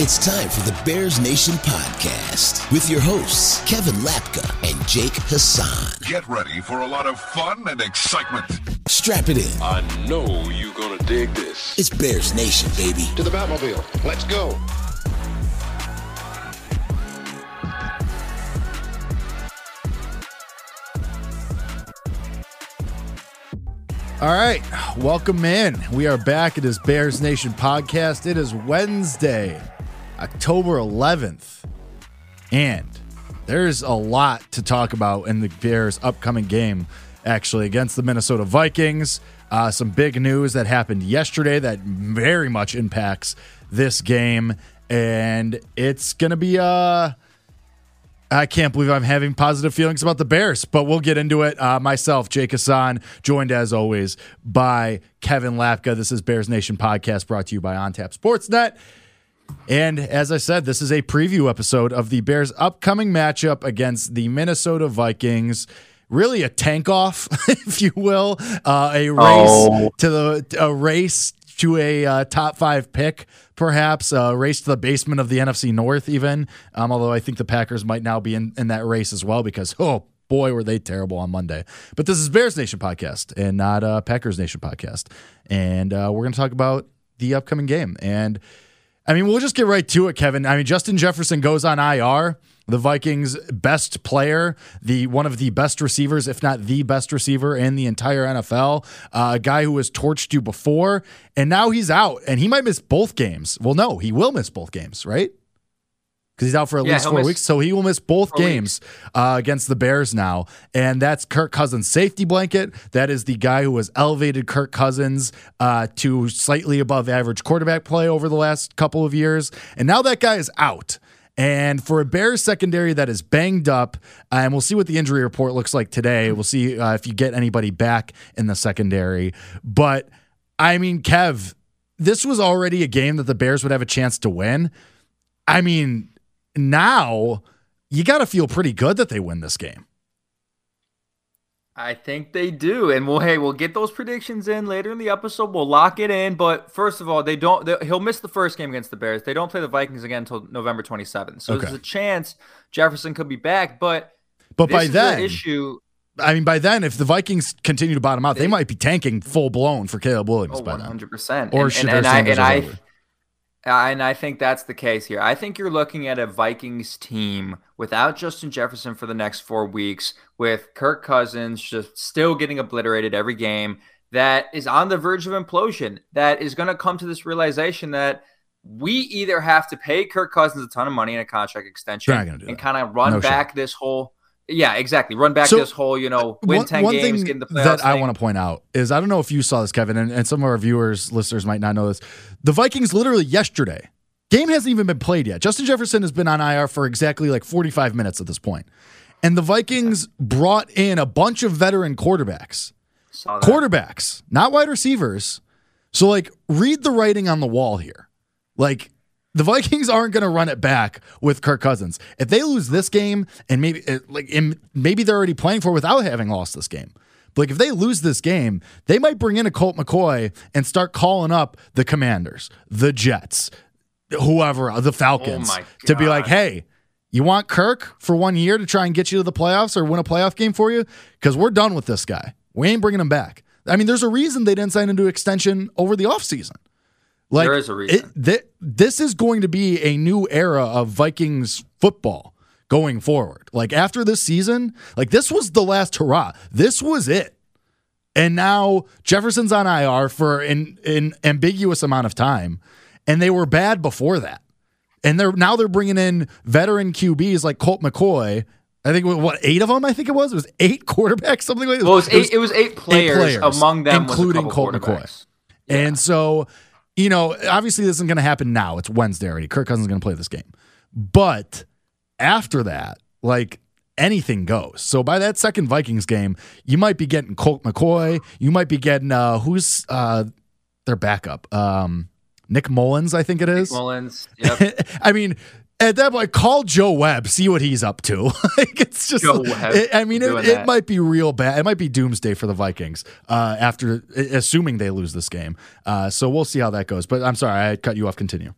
It's time for the Bears Nation podcast with your hosts, Kevin Lapka and Jake Hassan. Get ready for a lot of fun and excitement. Strap it in. I know you're going to dig this. It's Bears Nation, baby. To the Batmobile. Let's go. All right, welcome in. We are back. It is Bears Nation podcast. It is Wednesday, October 11th, and there's a lot to talk about in the Bears' upcoming game, actually, against the Minnesota Vikings. Some big news that happened yesterday that very much impacts this game, and it's going to be I can't believe I'm having positive feelings about the Bears, but we'll get into it. Myself, Jake Hassan, joined as always by Kevin Lapka. This is Bears Nation podcast brought to you by OnTap Sportsnet. And as I said, this is a preview episode of the Bears' upcoming matchup against the Minnesota Vikings. Really a tank-off, if you will, a race to a top five pick, perhaps, a race to the basement of the NFC North even, although I think the Packers might now be in that race as well because, oh, boy, were they terrible on Monday. But this is Bears Nation podcast and not a Packers Nation podcast. And we're going to talk about the upcoming game. And I mean, we'll just get right to it, Kevin. I mean, Justin Jefferson goes on IR, the Vikings' best player, one of the best receivers, if not the best receiver in the entire NFL, a guy who was torched you before, and now he's out, and he might miss both games. Well, no, he will miss both games, right? Because he's out for at least 4 weeks, so he will miss both games against the Bears now, and that's Kirk Cousins' safety blanket. That is the guy who has elevated Kirk Cousins to slightly above average quarterback play over the last couple of years, and now that guy is out. And for a Bears secondary that is banged up, and we'll see what the injury report looks like today. We'll see if you get anybody back in the secondary. But, I mean, Kev, this was already a game that the Bears would have a chance to win. I mean, now you got to feel pretty good that they win this game. I think they do. And, we'll get those predictions in later in the episode. We'll lock it in. But, first of all, he'll miss the first game against the Bears. They don't play the Vikings again until November 27th. So, There's a chance Jefferson could be back. But by then, if the Vikings continue to bottom out, they might be tanking full-blown for Caleb Williams by now. 100%. Or Shadur Sanders over. And I think that's the case here. I think you're looking at a Vikings team without Justin Jefferson for the next 4 weeks, with Kirk Cousins just still getting obliterated every game, that is on the verge of implosion, that is going to come to this realization that we either have to pay Kirk Cousins a ton of money in a contract extension and kind of win 10 games, get in the playoffs. That I want to point out is, I don't know if you saw this, Kevin, and some of our viewers, listeners might not know this. The Vikings literally yesterday, game hasn't even been played yet. Justin Jefferson has been on IR for exactly 45 minutes at this point. And the Vikings brought in a bunch of veteran quarterbacks. Saw that. Quarterbacks, not wide receivers. So, read the writing on the wall here. The Vikings aren't going to run it back with Kirk Cousins. If they lose this game, and maybe they're already playing for it without having lost this game. But if they lose this game, they might bring in a Colt McCoy and start calling up the Commanders, the Jets, whoever, the Falcons, to be like, hey, you want Kirk for 1 year to try and get you to the playoffs or win a playoff game for you? Because we're done with this guy. We ain't bringing him back. I mean, there's a reason they didn't sign him to extension over the offseason. Like, there is a reason. This is going to be a new era of Vikings football going forward. Like, after this season, like, this was the last hurrah. This was it. And now Jefferson's on IR for an ambiguous amount of time, and they were bad before that. And they're bringing in veteran QBs like Colt McCoy. I think, what, 8 of them? I think it was. It was 8 quarterbacks, something like that. Well, it was eight players. Among them, including was Colt McCoy. Yeah. And so, you know, obviously this isn't going to happen now. It's Wednesday already. Kirk Cousins is going to play this game. But after that, like, anything goes. So by that second Vikings game, you might be getting Colt McCoy. You might be getting who's their backup? Nick Mullens, I think it is. Nick Mullens, yep. I mean, at that point, call Joe Webb, see what he's up to. Like, it's just, it might be real bad. It might be doomsday for the Vikings after, assuming they lose this game. So we'll see how that goes. But I'm sorry, I cut you off. Continue.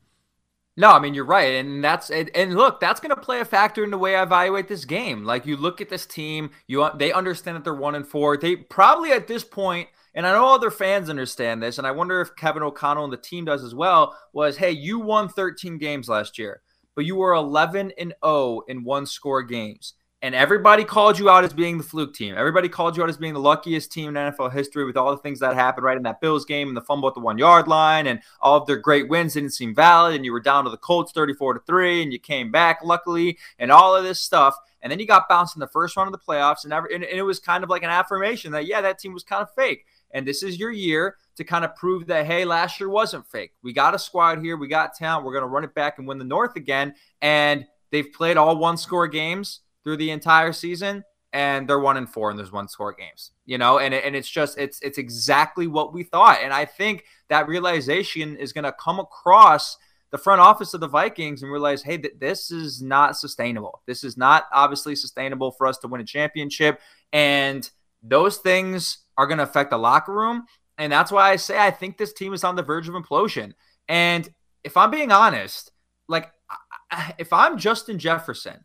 No, I mean, you're right. And look, that's going to play a factor in the way I evaluate this game. Like, you look at this team, they understand that they're 1-4. They probably at this point, and I know other fans understand this, and I wonder if Kevin O'Connell and the team does as well, was, hey, you won 13 games last year, but you were 11-0 in one-score games. And everybody called you out as being the fluke team. Everybody called you out as being the luckiest team in NFL history with all the things that happened right in that Bills game and the fumble at the 1-yard line and all of their great wins didn't seem valid and you were down to the Colts 34-3 and you came back luckily and all of this stuff. And then you got bounced in the first round of the playoffs and it was kind of like an affirmation that, yeah, that team was kind of fake. And this is your year to kind of prove that, hey, last year wasn't fake. We got a squad here. We got talent. We're going to run it back and win the North again. And they've played all one-score games through the entire season, and they're 1-4 in those one-score games, you know, and it's exactly what we thought. And I think that realization is going to come across the front office of the Vikings and realize, hey, this is not sustainable. This is not obviously sustainable for us to win a championship, and those things are going to affect the locker room, and that's why I say I think this team is on the verge of implosion. And if I'm being honest, like, if I'm Justin Jefferson,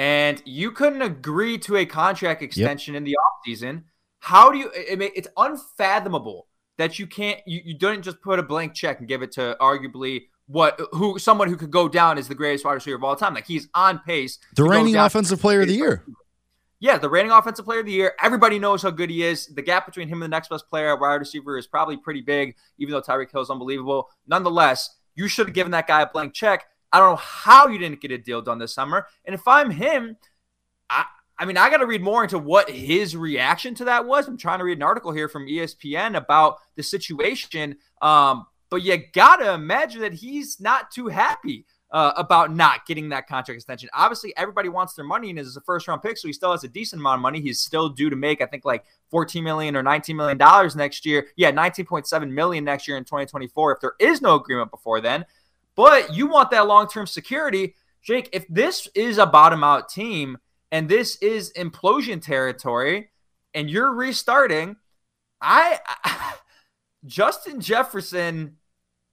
and you couldn't agree to a contract extension in the offseason, how do you? It's unfathomable that you can't. You don't just put a blank check and give it to arguably someone who could go down as the greatest wide receiver of all time. Like, he's on pace. The reigning offensive player of the year. Yeah, the reigning offensive player of the year. Everybody knows how good he is. The gap between him and the next best player, wide receiver, is probably pretty big. Even though Tyreek Hill is unbelievable, nonetheless, you should have given that guy a blank check. I don't know how you didn't get a deal done this summer. And if I'm him, I mean, I got to read more into what his reaction to that was. I'm trying to read an article here from ESPN about the situation. But you got to imagine that he's not too happy about not getting that contract extension. Obviously, everybody wants their money, and it's a first-round pick, so he still has a decent amount of money. He's still due to make, I think, like $14 million or $19 million next year. Yeah, $19.7 million next year in 2024 if there is no agreement before then. But you want that long-term security. Jake, if this is a bottom-out team and this is implosion territory and you're restarting, Justin Jefferson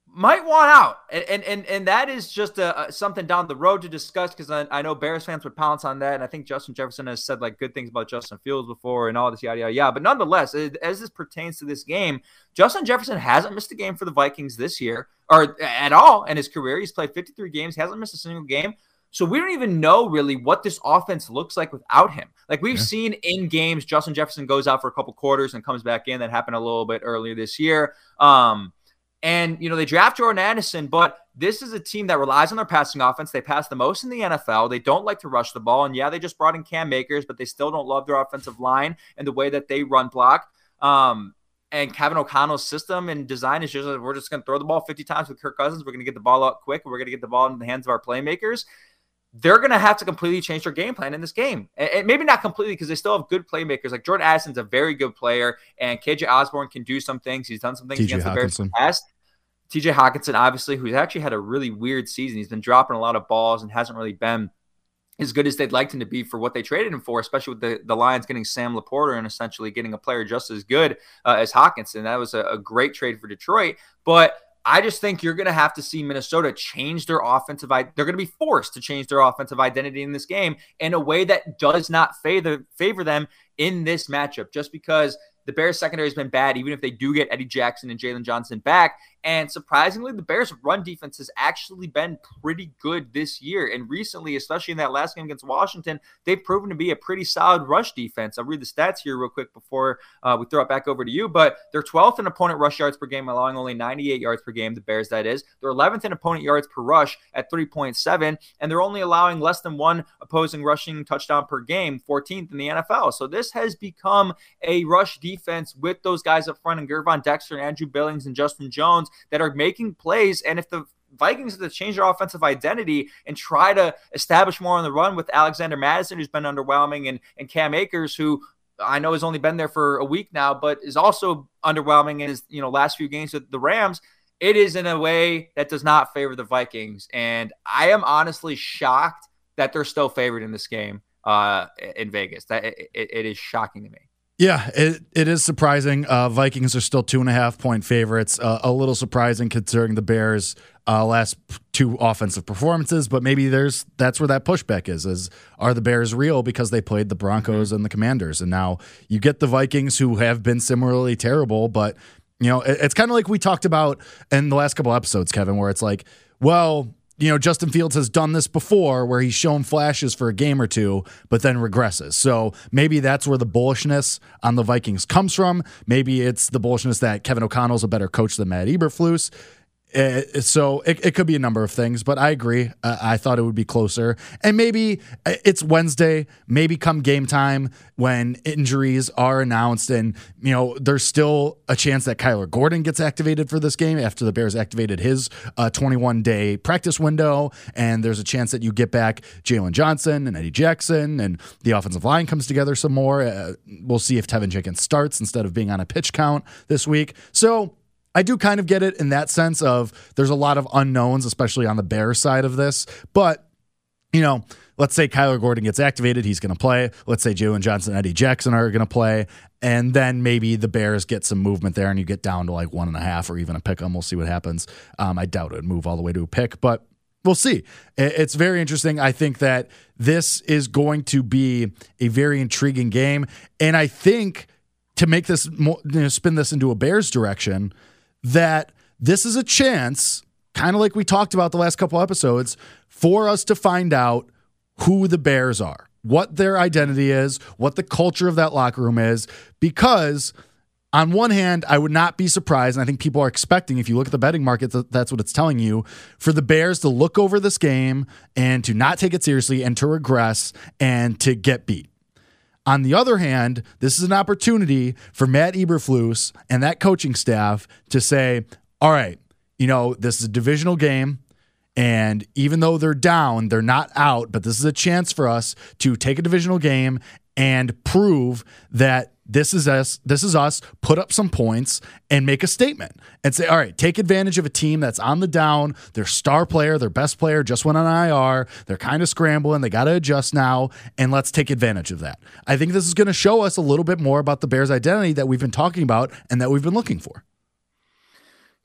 might want out. And that is just something down the road to discuss, because I know Bears fans would pounce on that. And I think Justin Jefferson has said, like, good things about Justin Fields before and all this, yada, yada, yada. But nonetheless, as this pertains to this game, Justin Jefferson hasn't missed a game for the Vikings this year, or at all in his career. He's played 53 games, hasn't missed a single game. So we don't even know really what this offense looks like without him. Like, we've seen in games, Justin Jefferson goes out for a couple quarters and comes back in. That happened a little bit earlier this year. And, you know, they draft Jordan Addison, but this is a team that relies on their passing offense. They pass the most in the NFL. They don't like to rush the ball. And, yeah, they just brought in Cam Akers, but they still don't love their offensive line and the way that they run block. And Kevin O'Connell's system and design is just, we're just going to throw the ball 50 times with Kirk Cousins. We're going to get the ball out quick. We're going to get the ball in the hands of our playmakers. They're going to have to completely change their game plan in this game. And maybe not completely, because they still have good playmakers. Like, Jordan Addison's a very good player, and KJ Osborne can do some things. He's done some things against the Bears in the past. T.J. Hockenson, obviously, who's actually had a really weird season. He's been dropping a lot of balls and hasn't really been as good as they'd liked him to be for what they traded him for, especially with the Lions getting Sam LaPorta and essentially getting a player just as good as Hockenson. That was a great trade for Detroit. But I just think you're going to have to see Minnesota change their offensive identity. They're going to be forced to change their offensive identity in this game in a way that does not favor them in this matchup, just because the Bears secondary has been bad, even if they do get Eddie Jackson and Jaylon Johnson back. And surprisingly, the Bears' run defense has actually been pretty good this year. And recently, especially in that last game against Washington, they've proven to be a pretty solid rush defense. I'll read the stats here real quick before we throw it back over to you. But they're 12th in opponent rush yards per game, allowing only 98 yards per game, the Bears, that is. They're 11th in opponent yards per rush at 3.7. And they're only allowing less than one opposing rushing touchdown per game, 14th in the NFL. So this has become a rush defense with those guys up front and Gervon Dexter and Andrew Billings and Justin Jones that are making plays. And if the Vikings have to change their offensive identity and try to establish more on the run with Alexander Madison, who's been underwhelming, and Cam Akers, who I know has only been there for a week now, but is also underwhelming in his last few games with the Rams, it is in a way that does not favor the Vikings. And I am honestly shocked that they're still favored in this game in Vegas. That it is shocking to me. Yeah, it is surprising. Vikings are still 2.5-point favorites. A little surprising considering the Bears' last two offensive performances, but maybe that's where that pushback is are the Bears real because they played the Broncos and the Commanders, and now you get the Vikings who have been similarly terrible, but it's kind of like we talked about in the last couple episodes, Kevin, where it's like, well, Justin Fields has done this before where he's shown flashes for a game or two, but then regresses. So maybe that's where the bullishness on the Vikings comes from. Maybe it's the bullishness that Kevin O'Connell's a better coach than Matt Eberflus. So it could be a number of things, but I agree. I thought it would be closer. And maybe it's Wednesday, maybe come game time when injuries are announced and, there's still a chance that Kyler Gordon gets activated for this game after the Bears activated his 21-day practice window. And there's a chance that you get back Jaylon Johnson and Eddie Jackson and the offensive line comes together some more. We'll see if Tevin Jenkins starts instead of being on a pitch count this week. So I do kind of get it in that sense of there's a lot of unknowns, especially on the Bears side of this. But, let's say Kyler Gordon gets activated. He's going to play. Let's say Jaylon Johnson and Eddie Jackson are going to play. And then maybe the Bears get some movement there and you get down to like 1.5 or even a pick 'em. We'll see what happens. I doubt it would move all the way to a pick, but we'll see. It's very interesting. I think that this is going to be a very intriguing game. And I think to make this more, spin this into a Bears direction, that this is a chance, kind of like we talked about the last couple episodes, for us to find out who the Bears are, what their identity is, what the culture of that locker room is, because on one hand, I would not be surprised, and I think people are expecting, if you look at the betting market, that's what it's telling you, for the Bears to look over this game and to not take it seriously and to regress and to get beat. On the other hand, this is an opportunity for Matt Eberflus and that coaching staff to say, all right, this is a divisional game, and even though they're down, they're not out, but this is a chance for us to take a divisional game and prove that this is us, put up some points and make a statement and say, all right, take advantage of a team that's on the down. Their star player, their best player just went on IR. They're kind of scrambling. They got to adjust now, and let's take advantage of that. I think this is going to show us a little bit more about the Bears' identity that we've been talking about and that we've been looking for.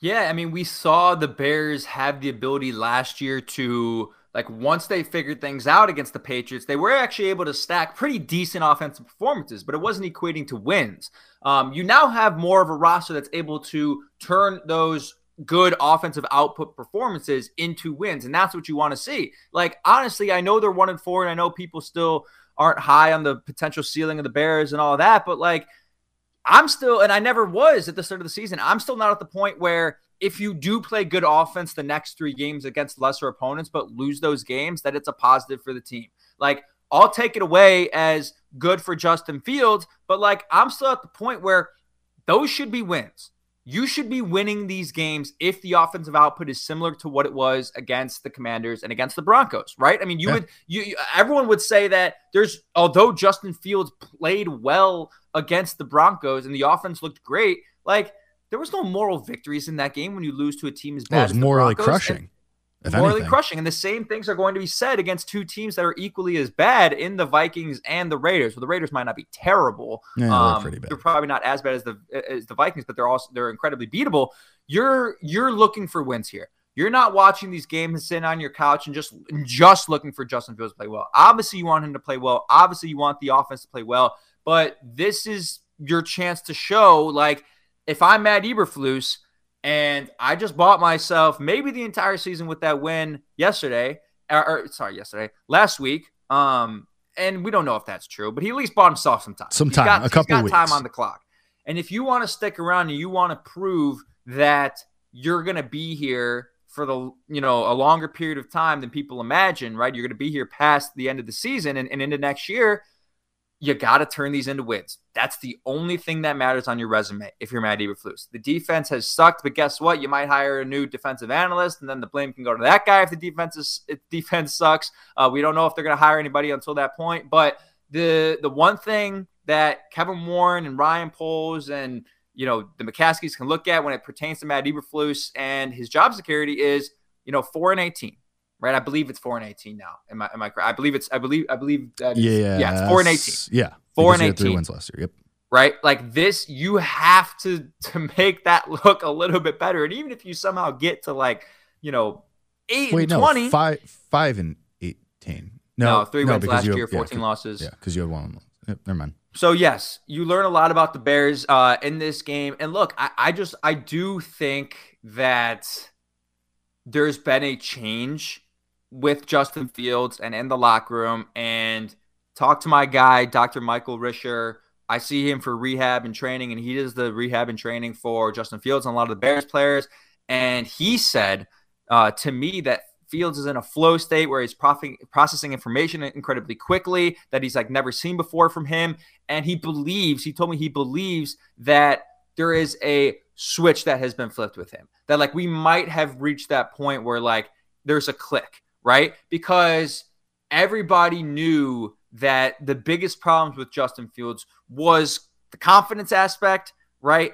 Yeah, I mean, we saw the Bears have the ability last year to, like, once they figured things out against the Patriots, they were actually able to stack pretty decent offensive performances, but it wasn't equating to wins. You now have more of a roster that's able to turn those good offensive output performances into wins, and that's what you want to see. Like, honestly, I know they're 1-4, and I know people still aren't high on the potential ceiling of the Bears and all that, but, like, I'm still, and I never was at the start of the season, I'm still not at the point where if you do play good offense the next three games against lesser opponents but lose those games, that it's a positive for the team. Like, I'll take it away as good for Justin Fields, but, like, I'm still at the point where those should be wins. You should be winning these games if the offensive output is similar to what it was against the Commanders and against the Broncos, right? I mean, everyone would say that although Justin Fields played well against the Broncos and the offense looked great, like, there was no moral victories in that game when you lose to a team as bad as the Broncos. It was morally crushing. Morally crushing. And the same things are going to be said against two teams that are equally as bad in the Vikings and the Raiders. Well, the Raiders might not be terrible. Yeah, they're pretty bad. They're probably not as bad as the Vikings, but they're incredibly beatable. You're looking for wins here. You're not watching these games and sitting on your couch and just looking for Justin Fields to play well. Obviously, you want him to play well. Obviously, you want the offense to play well. But this is your chance to show, like, if I'm Matt Eberflus, And I just bought myself maybe the entire season with that win last week. And we don't know if that's true, but he at least bought himself some time. He's got a couple weeks. Time on the clock. And if you want to stick around and you want to prove that you're going to be here for the, a longer period of time than people imagine, right? You're going to be here past the end of the season and into next year. You got to turn these into wins. That's the only thing that matters on your resume if you're Matt Eberflus. The defense has sucked, but guess what? You might hire a new defensive analyst, and then the blame can go to that guy if the defense sucks. We don't know if they're going to hire anybody until that point. But the one thing that Kevin Warren and Ryan Poles and the McCaskies can look at when it pertains to Matt Eberflus and his job security is 4-18. Right, I believe it's 4-18 now. Am I correct? I believe it's 4-18. Yeah, 4-18. 3 wins last year. Yep. Right, like this, you have to make that look a little bit better. And even if you somehow get to 8-20, 5-18. No, 3 wins last year, 14 losses. Yeah, because you had one. Yep, never mind. So yes, you learn a lot about the Bears in this game. And look, I do think that there's been a change with Justin Fields and in the locker room, and talk to my guy, Dr. Michael Risher. I see him for rehab and training, and he does the rehab and training for Justin Fields and a lot of the Bears players. And he said to me that Fields is in a flow state where he's processing information incredibly quickly that he's never seen before from him. And he told me he believes that there is a switch that has been flipped with him, that we might have reached that point where there's a click, right? Because everybody knew that the biggest problems with Justin Fields was the confidence aspect, right?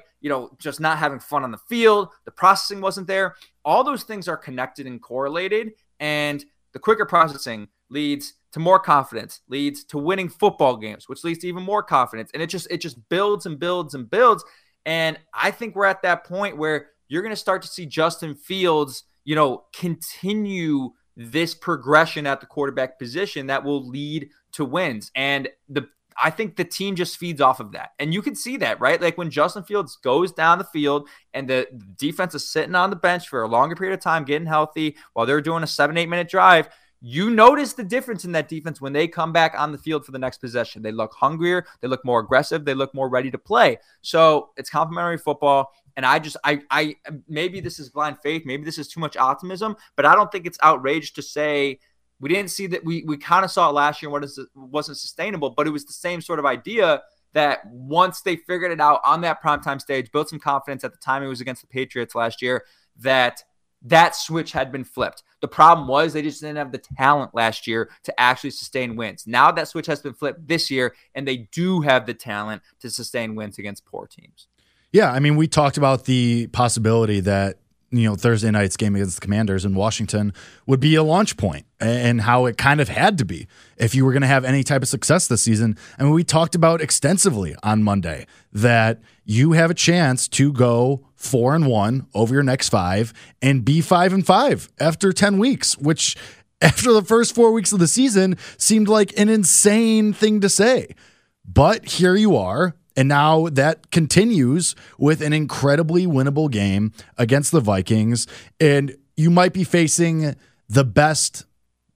Just not having fun on the field, the processing wasn't there. All those things are connected and correlated, and the quicker processing leads to more confidence, leads to winning football games, which leads to even more confidence. And it just builds and builds and builds. And I think we're at that point where you're going to start to see Justin Fields, continue this progression at the quarterback position that will lead to wins. And I think the team just feeds off of that. And you can see that, right? When Justin Fields goes down the field and the defense is sitting on the bench for a longer period of time, getting healthy while they're doing a 7-8 minute drive, you notice the difference in that defense when they come back on the field for the next possession. They look hungrier. They look more aggressive. They look more ready to play. So it's complimentary football. And I maybe this is blind faith. Maybe this is too much optimism, but I don't think it's outrageous to say we didn't see that. We kind of saw it last year and wasn't sustainable, but it was the same sort of idea that once they figured it out on that primetime stage, built some confidence at the time it was against the Patriots last year, that switch had been flipped. The problem was they just didn't have the talent last year to actually sustain wins. Now that switch has been flipped this year, and they do have the talent to sustain wins against poor teams. Yeah, I mean, we talked about the possibility that Thursday night's game against the Commanders in Washington would be a launch point, and how it kind of had to be if you were going to have any type of success this season. I mean, we talked about extensively on Monday that you have a chance to go 4-1 over your next 5 and be 5-5 after 10 weeks, which after the first 4 weeks of the season seemed like an insane thing to say. But here you are. And now that continues with an incredibly winnable game against the Vikings. And you might be facing the best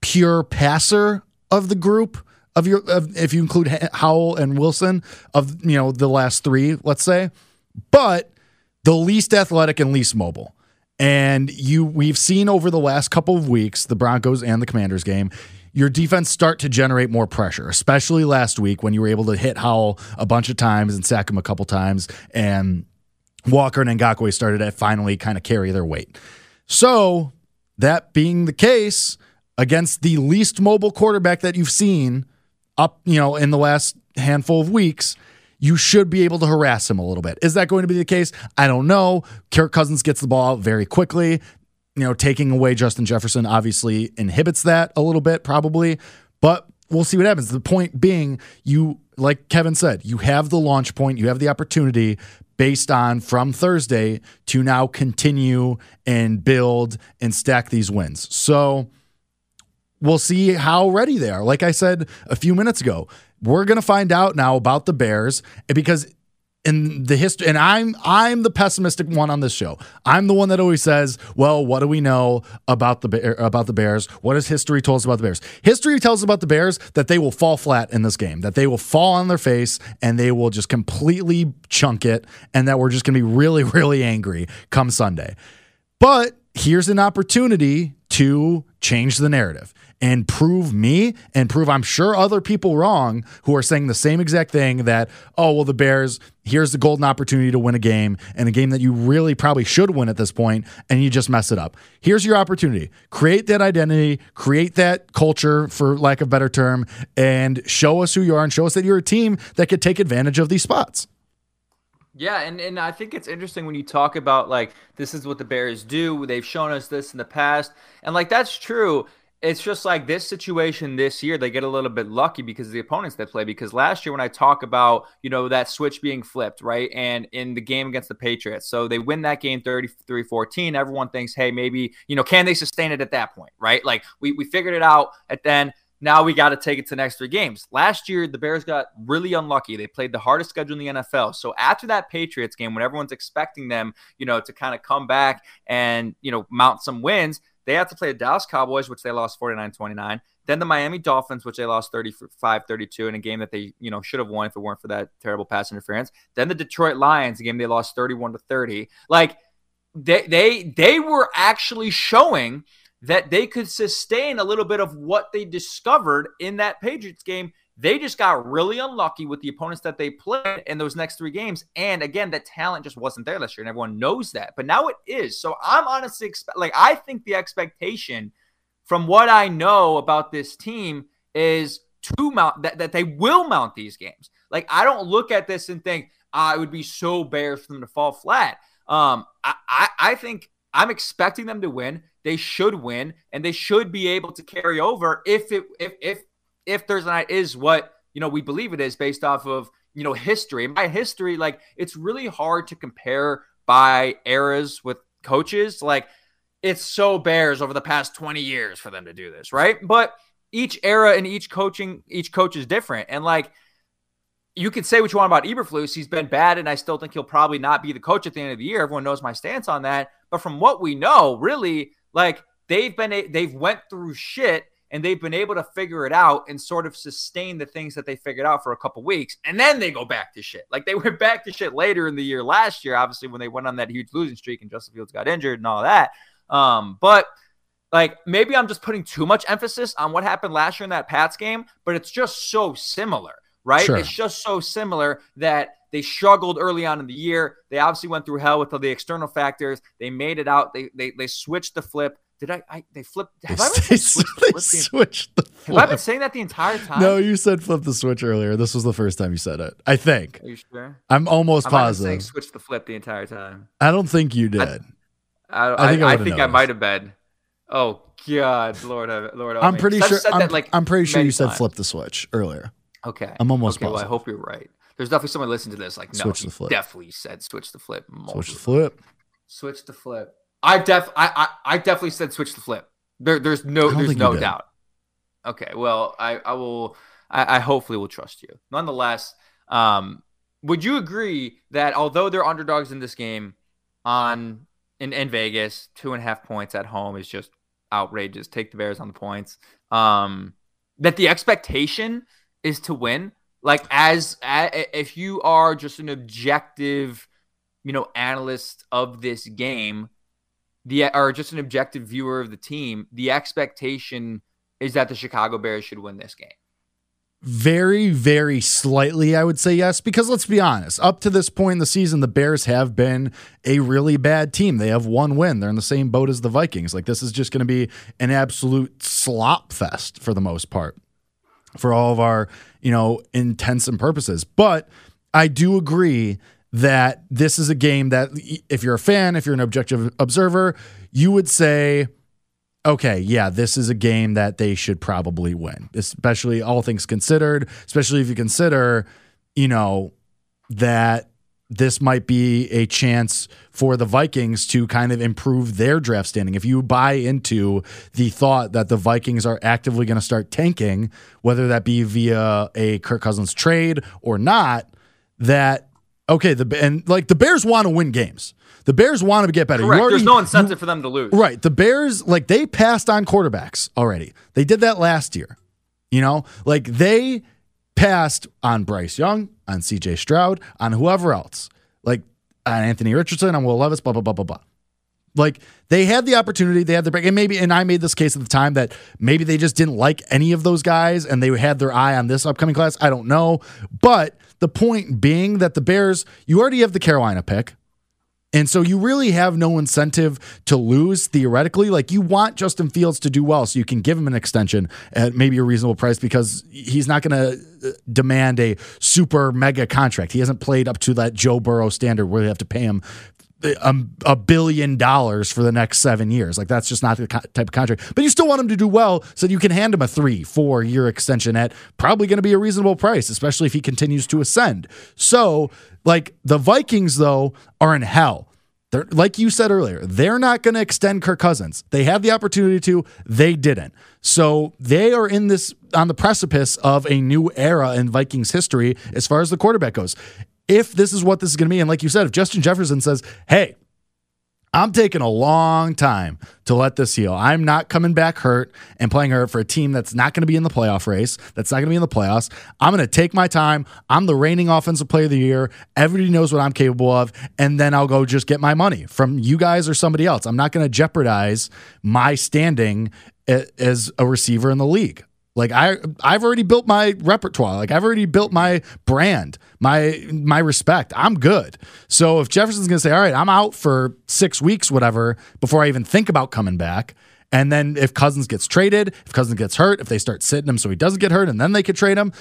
pure passer of the group, if you include Howell and Wilson, of the last 3, let's say. But the least athletic and least mobile. And we've seen over the last couple of weeks, the Broncos and the Commanders game, your defense start to generate more pressure, especially last week when you were able to hit Howell a bunch of times and sack him a couple times, and Walker and Ngakoue started to finally kind of carry their weight. So that being the case, against the least mobile quarterback that you've seen up, in the last handful of weeks, you should be able to harass him a little bit. Is that going to be the case? I don't know. Kirk Cousins gets the ball very quickly. Taking away Justin Jefferson obviously inhibits that a little bit, probably, but we'll see what happens. The point being, like Kevin said, you have the launch point, you have the opportunity based on from Thursday to now continue and build and stack these wins. So we'll see how ready they are. Like I said a few minutes ago, we're going to find out now about the Bears, because in the history, and I'm the pessimistic one on this show. I'm the one that always says, "Well, what do we know about the Bears? What has history told us about the Bears?" History tells us about the Bears that they will fall flat in this game, that they will fall on their face, and they will just completely chunk it, and that we're just going to be really, really angry come Sunday. But here's an opportunity to change the narrative and prove me and prove I'm sure other people wrong who are saying the same exact thing, that, oh, well, the Bears, here's the golden opportunity to win a game, and a game that you really probably should win at this point, and you just mess it up. Here's your opportunity. Create that identity, create that culture, for lack of a better term, and show us who you are and show us that you're a team that could take advantage of these spots. Yeah, and I think it's interesting when you talk about, like, this is what the Bears do. They've shown us this in the past. And, like, that's true. It's just like this situation this year, they get a little bit lucky because of the opponents they play. Because last year when I talk about, you know, that switch being flipped, right, and in the game against the Patriots, so they win that game 33-14. Everyone thinks, hey, maybe, you know, can they sustain it at that point, right? Like, we figured it out at then. Now we got to take it to the next three games. Last year, the Bears got really unlucky. They played the hardest schedule in the NFL. So after that Patriots game, when everyone's expecting them, you know, to kind of come back and, you know, mount some wins, they have to play the Dallas Cowboys, which they lost 49-29. Then the Miami Dolphins, which they lost 35-32 in a game that they, you know, should have won if it weren't for that terrible pass interference. Then the Detroit Lions, a game they lost 31-30. Like, they were actually showing that they could sustain a little bit of what they discovered in that Patriots game. They just got really unlucky with the opponents that they played in those next three games. And again, that talent just wasn't there last year, and everyone knows that. But now it is. So I'm honestly I think the expectation from what I know about this team is to mount that they will mount these games. Like, I don't look at this and think, it would be so Bears for them to fall flat. I think I'm expecting them to win. They should win, and they should be able to carry over if Thursday night is what, you know, we believe it is based off of, you know, history. And by history, like, it's really hard to compare by eras with coaches. Like, it's so Bears over the past 20 years for them to do this, right? But each era and each coach is different. And, like, you can say what you want about Eberflus. He's been bad, and I still think he'll probably not be the coach at the end of the year. Everyone knows my stance on that. But from what we know, really, like, they've went through shit, and they've been able to figure it out and sort of sustain the things that they figured out for a couple weeks, and then they go back to shit. Like, they went back to shit later in the year last year, obviously, when they went on that huge losing streak and Justin Fields got injured and all that. But, like, maybe I'm just putting too much emphasis on what happened last year in that Pats game, but it's just so similar. Right? Sure. It's just so similar that they struggled early on in the year. They obviously went through hell with all the external factors. They made it out. They switched the flip. They flipped. Have I been saying that the entire time? No, you said flip the switch earlier. This was the first time you said it, I think. Are you sure? I'm almost positive. I might have said switch the flip the entire time. I don't think you did. I think I might have been. Oh God, Lord. I'm pretty sure. I'm pretty sure you said flip the switch earlier. Okay. I'm almost positive. Well, I hope you're right. There's definitely someone listening to this like, no, he definitely said switch the flip. Switch the flip. I definitely said switch the flip. There's no doubt. Okay. Well, I hopefully will trust you. Nonetheless, would you agree that although they're underdogs in this game in Vegas, 2.5 points at home is just outrageous. Take the Bears on the points. That the expectation is to win, like, as if you are just an objective, you know, analyst of this game, or just an objective viewer of the team, the expectation is that the Chicago Bears should win this game. Very, very slightly, I would say yes, because let's be honest, up to this point in the season, the Bears have been a really bad team. They have one win. They're in the same boat as the Vikings. Like, this is just going to be an absolute slop fest for the most part, for all of our, you know, intents and purposes. But I do agree that this is a game that if you're a fan, if you're an objective observer, you would say, okay, yeah, this is a game that they should probably win, especially all things considered, especially if you consider, you know, that this might be a chance for the Vikings to kind of improve their draft standing. If you buy into the thought that the Vikings are actively going to start tanking, whether that be via a Kirk Cousins trade or not, that, Okay, the Bears want to win games. The Bears want to get better. Correct. There's no incentive for them to lose. Right. The Bears, they passed on quarterbacks already. They did that last year. They passed on Bryce Young, on C.J. Stroud, on whoever else. On Anthony Richardson, on Will Levis, blah, blah, blah, blah, blah. They had the opportunity, they had the break, and I made this case at the time that maybe they just didn't like any of those guys and they had their eye on this upcoming class. I don't know. But the point being that the Bears, you already have the Carolina pick. And so you really have no incentive to lose, theoretically. You want Justin Fields to do well so you can give him an extension at maybe a reasonable price because he's not going to demand a super mega contract. He hasn't played up to that Joe Burrow standard where they have to pay him $1 billion for the next 7 years. That's just not the type of contract. But you still want him to do well so you can hand him a 3-4 year extension at probably going to be a reasonable price, especially if he continues to ascend. So, the Vikings, though, are in hell. They're, like you said earlier, they're not going to extend Kirk Cousins. They had the opportunity to. They didn't. So they are in this on the precipice of a new era in Vikings history as far as the quarterback goes. If this is what this is going to be, and like you said, if Justin Jefferson says, hey, I'm taking a long time to let this heal. I'm not coming back hurt and playing hurt for a team that's not going to be in the playoff race, that's not going to be in the playoffs. I'm going to take my time. I'm the reigning offensive player of the year. Everybody knows what I'm capable of, and then I'll go just get my money from you guys or somebody else. I'm not going to jeopardize my standing as a receiver in the league. I've already built my repertoire. I've already built my brand, my respect. I'm good. So if Jefferson's going to say, all right, I'm out for 6 weeks, whatever, before I even think about coming back. And then if Cousins gets traded, if Cousins gets hurt, if they start sitting him so he doesn't get hurt and then they could trade him.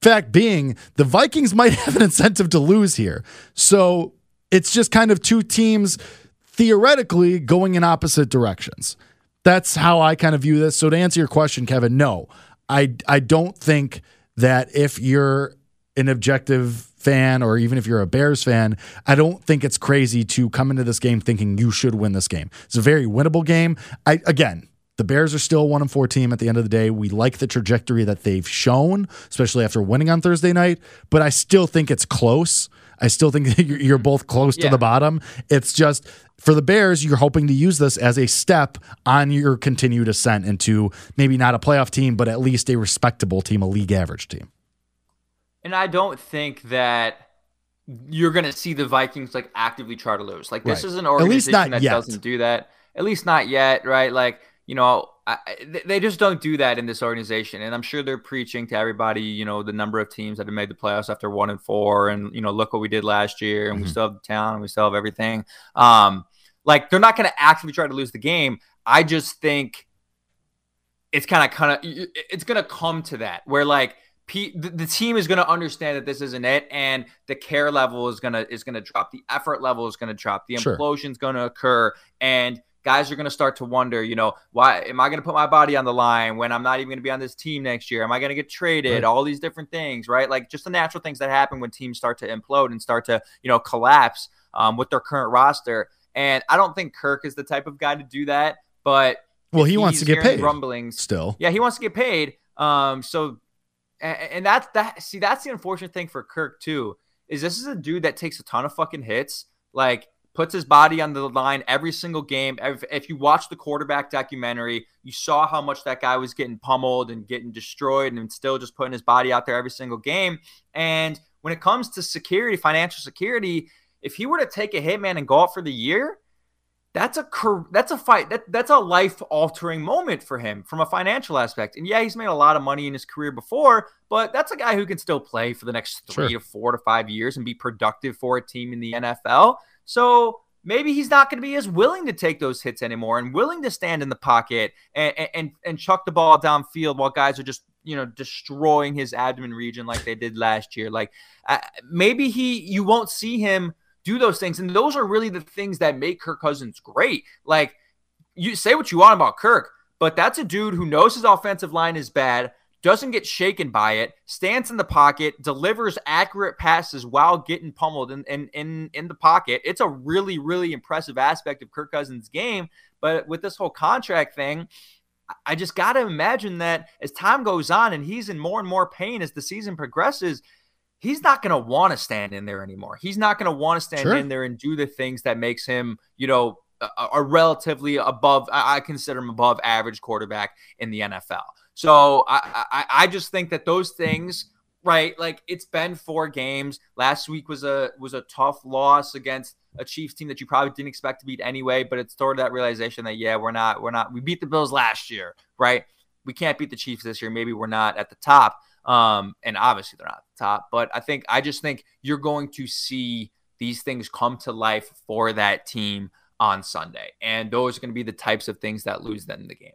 Fact being, the Vikings might have an incentive to lose here. So it's just kind of two teams theoretically going in opposite directions. That's how I kind of view this. So to answer your question, Kevin, no. I don't think that if you're an objective fan or even if you're a Bears fan, I don't think it's crazy to come into this game thinking you should win this game. It's a very winnable game. The Bears are still 1-4 team at the end of the day. We like the trajectory that they've shown, especially after winning on Thursday night, but I still think it's close. I still think that you're both close to the bottom. It's just for the Bears, you're hoping to use this as a step on your continued ascent into maybe not a playoff team, but at least a respectable team, a league average team. And I don't think that you're going to see the Vikings actively try to lose. This is an organization that doesn't do that. At least not yet, right? They just don't do that in this organization. And I'm sure they're preaching to everybody, the number of teams that have made the playoffs after 1-4 and, look what we did last year and we still have the talent and we still have everything. They're not going to actively try to lose the game. I just think it's it's going to come to that where the team is going to understand that this isn't it. And the care level is going to drop. The effort level is going to drop. The implosion is going to occur. And guys are going to start to wonder, why am I going to put my body on the line when I'm not even going to be on this team next year? Am I going to get traded? Right. All these different things, right? Just the natural things that happen when teams start to implode and start to, collapse with their current roster. And I don't think Kirk is the type of guy to do that, but he wants to get paid. Rumblings still. Yeah, he wants to get paid. So that's the unfortunate thing for Kirk too, is this is a dude that takes a ton of fucking hits. Puts his body on the line every single game. If you watch the quarterback documentary, you saw how much that guy was getting pummeled and getting destroyed and still just putting his body out there every single game. And when it comes to security, financial security, if he were to take a hit, man, and go out for the year, that's a fight. That's a life-altering moment for him from a financial aspect. And yeah, he's made a lot of money in his career before, but that's a guy who can still play for the next 3 to 4 to 5 years and be productive for a team in the NFL. So maybe he's not going to be as willing to take those hits anymore and willing to stand in the pocket and chuck the ball downfield while guys are just, destroying his abdomen region like they did last year. Maybe you won't see him do those things. And those are really the things that make Kirk Cousins great. You say what you want about Kirk, but that's a dude who knows his offensive line is bad, doesn't get shaken by it, stands in the pocket, delivers accurate passes while getting pummeled in the pocket. It's a really, really impressive aspect of Kirk Cousins' game. But with this whole contract thing, I just got to imagine that as time goes on and he's in more and more pain as the season progresses, he's not going to want to stand in there anymore. He's not going to want to stand in there and do the things that makes him, you know, a relatively above, I consider him above average quarterback in the NFL. So I just think that those things, right, like it's been 4 games. Last week was a tough loss against a Chiefs team that you probably didn't expect to beat anyway, but it's sort of that realization that, yeah, we're not, we beat the Bills last year, right? We can't beat the Chiefs this year. Maybe we're not at the top. And obviously they're not at the top, but I just think you're going to see these things come to life for that team on Sunday. And those are going to be the types of things that lose them the game.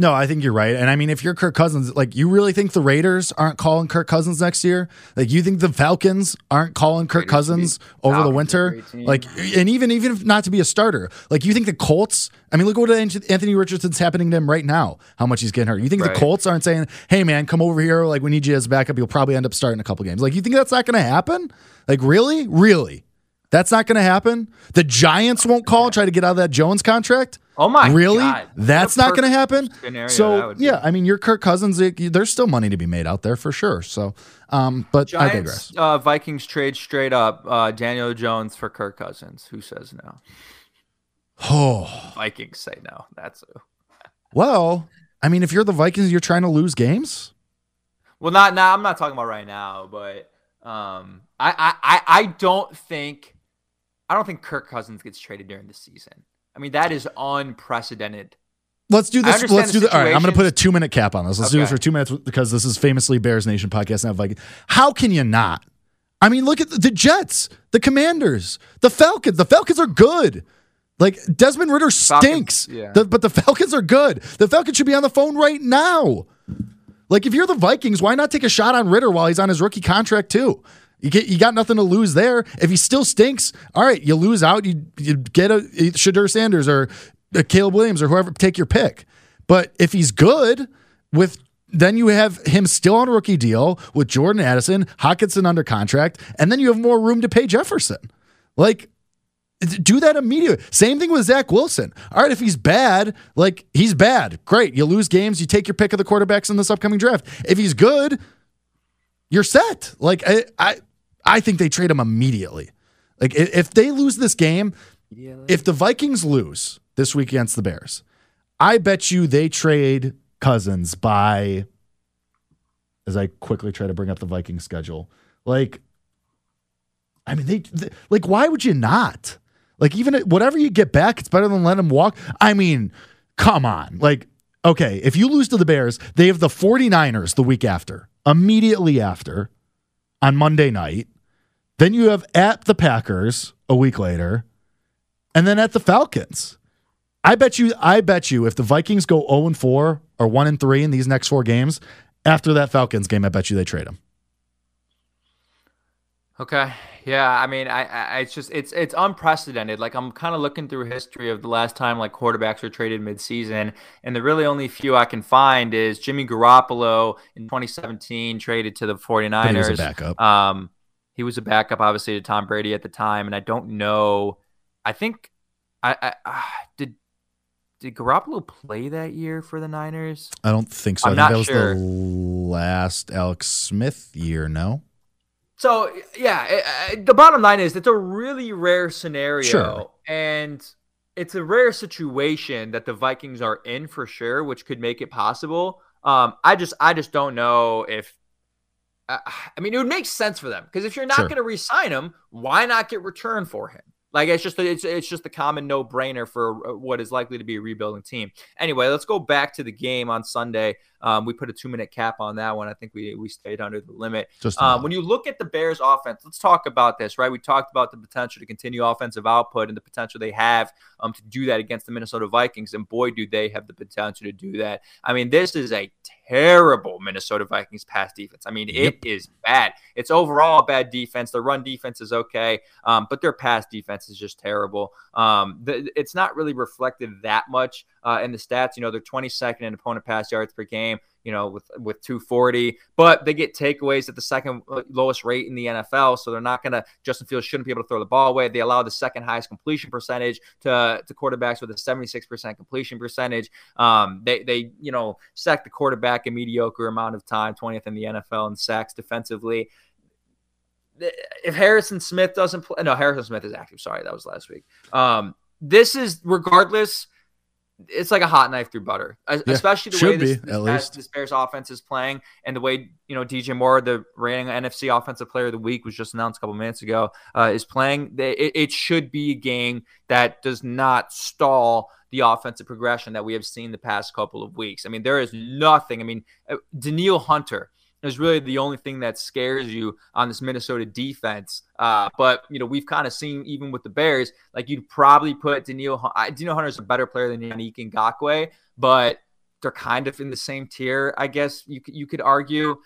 No, I think you're right. And I mean, if you're Kirk Cousins, like, you really think the Raiders aren't calling Kirk Cousins next year? Like, you think the Falcons aren't calling Kirk Cousins over the winter? Like, and even if not to be a starter, like, you think the Colts, I mean, look what Anthony Richardson's happening to him right now, how much he's getting hurt. You think the Colts aren't saying, hey man, come over here. Like, we need you as a backup. You'll probably end up starting a couple games. Like, you think that's not going to happen? Like, really? Really? That's not going to happen? The Giants won't call, try to get out of that Jones contract? Oh my really? God. Really? That's not going to happen? So, yeah, I mean, you're Kirk Cousins. There's still money to be made out there for sure. So, but Giants, I digress. Vikings trade straight up Daniel Jones for Kirk Cousins. Who says no? Oh. Vikings say no. That's who. Well, I mean, if you're the Vikings, you're trying to lose games? Well, not now. I'm not talking about right now, but I don't think Kirk Cousins gets traded during the season. I mean, that is unprecedented. Let's do this. All right, I'm going to put a 2-minute cap on this. Let's do this for 2 minutes because this is famously Bears Nation podcast, not Vikings. How can you not? I mean, look at the Jets, the Commanders, the Falcons. The Falcons are good. Like, Desmond Ridder stinks, but the Falcons are good. The Falcons should be on the phone right now. Like, if you're the Vikings, why not take a shot on Ridder while he's on his rookie contract too? You got nothing to lose there. If he still stinks, all right, you lose out. You get a Shedeur Sanders or a Caleb Williams or whoever, take your pick. But if he's good, then you have him still on a rookie deal with Jordan Addison, Hockenson under contract, and then you have more room to pay Jefferson. Like, do that immediately. Same thing with Zach Wilson. All right, if he's bad, like, he's bad. Great, you lose games. You take your pick of the quarterbacks in this upcoming draft. If he's good, you're set. Like, I think they trade him immediately. Like, if they lose this game, if the Vikings lose this week against the Bears, I bet you they trade Cousins by, as I quickly try to bring up the Vikings schedule, like, I mean, they like, why would you not? Like, even whatever you get back, it's better than letting him walk. I mean, come on. Like, okay, if you lose to the Bears, they have the 49ers the week after, immediately after, on Monday night. Then you have at the Packers a week later, and then at the Falcons. I bet you if the Vikings go 0-4 or 1-3 in these next 4 games, after that Falcons game, I bet you they trade them. Okay. Yeah. I mean, I it's just, it's unprecedented. Like, I'm kind of looking through history of the last time, like, quarterbacks were traded midseason, and the really only few I can find is Jimmy Garoppolo in 2017 traded to the 49ers. But he was a backup. He was a backup, obviously, to Tom Brady at the time. And I don't know. I think did Garoppolo play that year for the Niners? I don't think so. I think that was the last Alex Smith year. No. So, yeah, the bottom line is it's a really rare scenario, and it's a rare situation that the Vikings are in for sure, which could make it possible. I just don't know if I mean, it would make sense for them, because if you're not going to re-sign him, why not get return for him? Like, it's just the common no-brainer for what is likely to be a rebuilding team. Anyway, let's go back to the game on Sunday. We put a 2-minute cap on that one. I think we stayed under the limit. When you look at the Bears' offense, let's talk about this, right? We talked about the potential to continue offensive output and the potential they have to do that against the Minnesota Vikings, and boy, do they have the potential to do that. I mean, this is a terrible Minnesota Vikings pass defense. I mean, it is bad. It's overall a bad defense. Their run defense is okay, but their pass defense is just terrible. It's not really reflected that much in the stats. You know, they're 22nd in opponent pass yards per game, you know, with 240, but they get takeaways at the second lowest rate in the NFL. So they're not going to, Justin Fields shouldn't be able to throw the ball away. They allow the second highest completion percentage to quarterbacks with a 76% completion percentage. They, you know, sack the quarterback a mediocre amount of time, 20th in the NFL in sacks defensively. if Harrison Smith doesn't play, no, Harrison Smith is active. Sorry, that was last week. This is regardless. It's like a hot knife through butter, especially the way this Bears offense is playing, and the way DJ Moore, the reigning NFC Offensive Player of the Week, was just announced a couple minutes ago, is playing. It should be a game that does not stall the offensive progression that we have seen the past couple of weeks. I mean, there is nothing. I mean, Daniil Hunter is really the only thing that scares you on this Minnesota defense. But, we've kind of seen, even with the Bears, like you'd probably put Daniil Hunter's a better player than Yannick Ngakoue, but they're kind of in the same tier, I guess you could argue.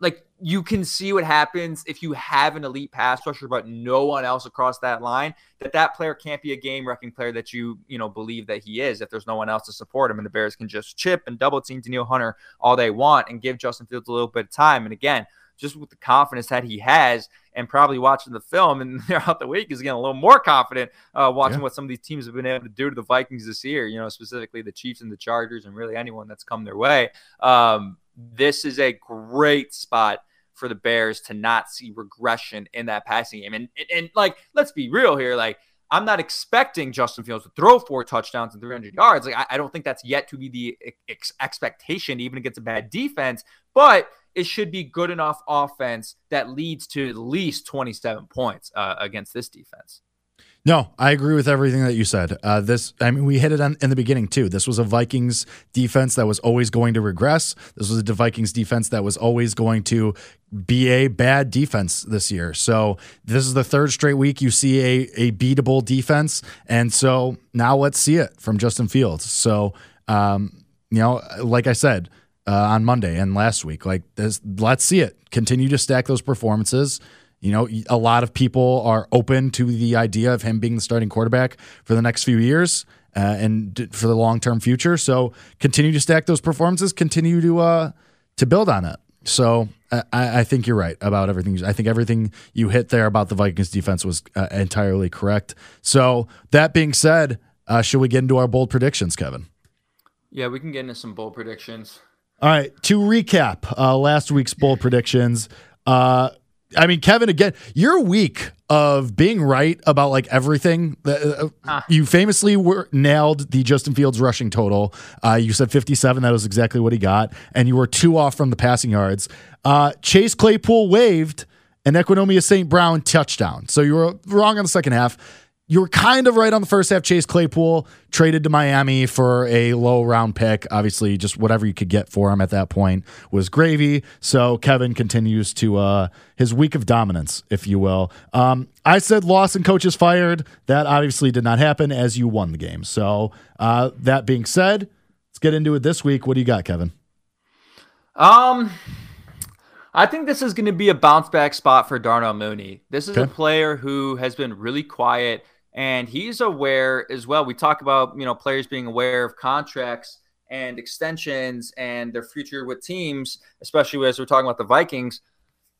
Like, you can see what happens if you have an elite pass rusher, but no one else across that line, that player can't be a game-wrecking player that you believe that he is if there's no one else to support him. And the Bears can just chip and double-team Daniil Hunter all they want and give Justin Fields a little bit of time. And again, just with the confidence that he has and probably watching the film and throughout the week, is getting a little more confident watching what some of these teams have been able to do to the Vikings this year, specifically the Chiefs and the Chargers and really anyone that's come their way. This is a great spot for the Bears to not see regression in that passing game. And like, let's be real here. Like, I'm not expecting Justin Fields to throw 4 touchdowns and 300 yards. Like, I don't think that's yet to be the expectation, even against a bad defense, but it should be good enough offense that leads to at least 27 points against this defense. No, I agree with everything that you said. We hit it in the beginning too. This was a Vikings defense that was always going to regress. This was a Vikings defense that was always going to be a bad defense this year. So this is the third straight week you see a beatable defense. And so now let's see it from Justin Fields. So, like I said, on Monday and last week, like this, let's see it continue to stack those performances. A lot of people are open to the idea of him being the starting quarterback for the next few years and for the long-term future. So continue to stack those performances, continue to build on it. So I think you're right about everything. I think everything you hit there about the Vikings defense was entirely correct. So that being said, should we get into our bold predictions, Kevin? Yeah, we can get into some bold predictions. All right. To recap last week's bold predictions, Kevin, again, your week of being right about like everything. You famously nailed the Justin Fields rushing total. You said 57. That was exactly what he got. And you were 2 off from the passing yards. Chase Claypool waived and Equinemius St. Brown touchdown. So you were wrong on the second half. You were kind of right on the first half. Chase Claypool traded to Miami for a low round pick. Obviously, just whatever you could get for him at that point was gravy. So Kevin continues to his week of dominance, if you will. I said loss and coaches fired. That obviously did not happen as you won the game. So that being said, let's get into it this week. What do you got, Kevin? I think this is going to be a bounce back spot for Darnell Mooney. This is a player who has been really quiet. And he's aware as well. We talk about, players being aware of contracts and extensions and their future with teams, especially as we're talking about the Vikings.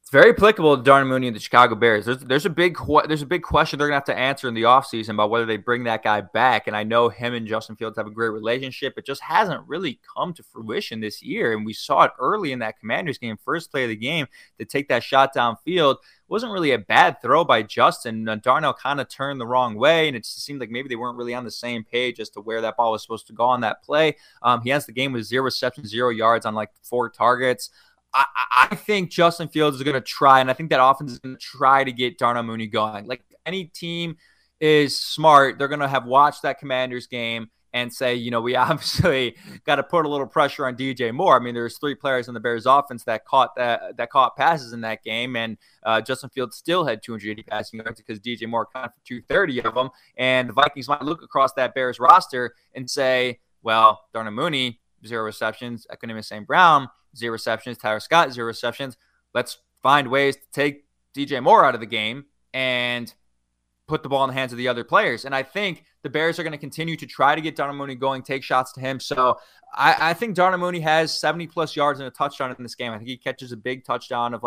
It's very applicable to Darnell Mooney and the Chicago Bears. There's a big question they're going to have to answer in the offseason about whether they bring that guy back. And I know him and Justin Fields have a great relationship. It just hasn't really come to fruition this year. And we saw it early in that Commanders game, first play of the game, to take that shot downfield. Wasn't really a bad throw by Justin. Darnell kind of turned the wrong way, and it just seemed like maybe they weren't really on the same page as to where that ball was supposed to go on that play. He ends the game with 0 receptions, 0 yards on like 4 targets. I think Justin Fields is going to try, and I think that offense is going to try to get Darnell Mooney going. Like, any team is smart, they're going to have watched that Commanders game and say, we obviously got to put a little pressure on DJ Moore. I mean, there's 3 players in the Bears offense that caught passes in that game, and Justin Fields still had 280 passing yards because DJ Moore caught 230 of them. And the Vikings might look across that Bears roster and say, well, Darnell Mooney, 0 receptions. Equinemius St. Brown, 0 receptions. Tyler Scott, 0 receptions. Let's find ways to take DJ Moore out of the game. And put the ball in the hands of the other players. And I think the Bears are going to continue to try to get Darnell Mooney going, take shots to him. So I think Darnell Mooney has 70-plus yards and a touchdown in this game. I think he catches a big touchdown of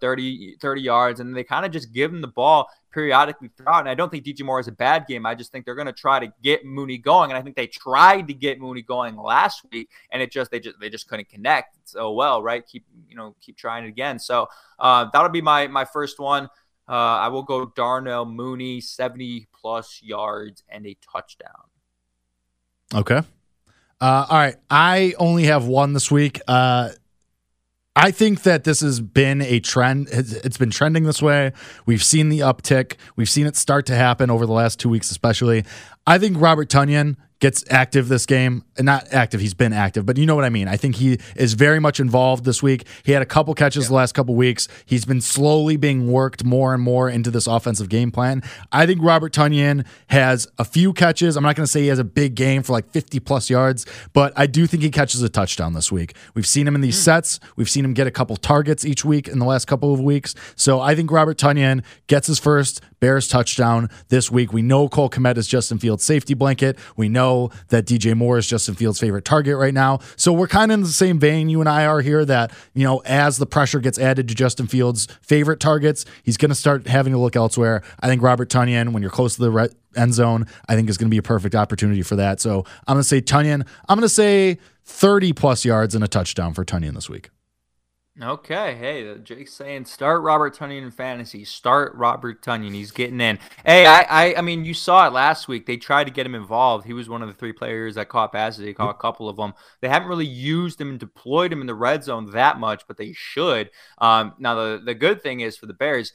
30 yards, and they kind of just give him the ball periodically throughout. And I don't think DJ Moore is a bad game. I just think they're going to try to get Mooney going, and I think they tried to get Mooney going last week, and they just couldn't connect. So right? Keep trying it again. So that'll be my first one. I will go Darnell Mooney, 70-plus yards and a touchdown. Okay. All right. I only have one this week. I think that this has been a trend. It's been trending this way. We've seen the uptick. We've seen it start to happen over the last 2 weeks especially. I think Robert Tonyan gets active this game. Not active, he's been active, but you know what I mean. I think he is very much involved this week. He had a couple catches the last couple weeks. He's been slowly being worked more and more into this offensive game plan. I think Robert Tonyan has a few catches. I'm not going to say he has a big game for 50-plus yards, but I do think he catches a touchdown this week. We've seen him in these sets. We've seen him get a couple targets each week in the last couple of weeks. So I think Robert Tonyan gets his first Bears touchdown this week. We know Cole Kmet is Justin Fields' safety blanket. We know that DJ Moore is Justin Fields' favorite target right now. So we're kind of in the same vein, you and I are here, that, as the pressure gets added to Justin Fields' favorite targets, he's going to start having to look elsewhere. I think Robert Tonyan, when you're close to the end zone, I think is going to be a perfect opportunity for that. So I'm going to say Tonyan. I'm going to say 30-plus yards and a touchdown for Tonyan this week. Okay, hey, Jake's saying start Robert Tonyan in fantasy. Start Robert Tonyan. He's getting in. Hey, I mean, you saw it last week. They tried to get him involved. He was one of the three players that caught passes. They caught a couple of them. They haven't really used him and deployed him in the red zone that much, but they should. Now, the good thing is for the Bears,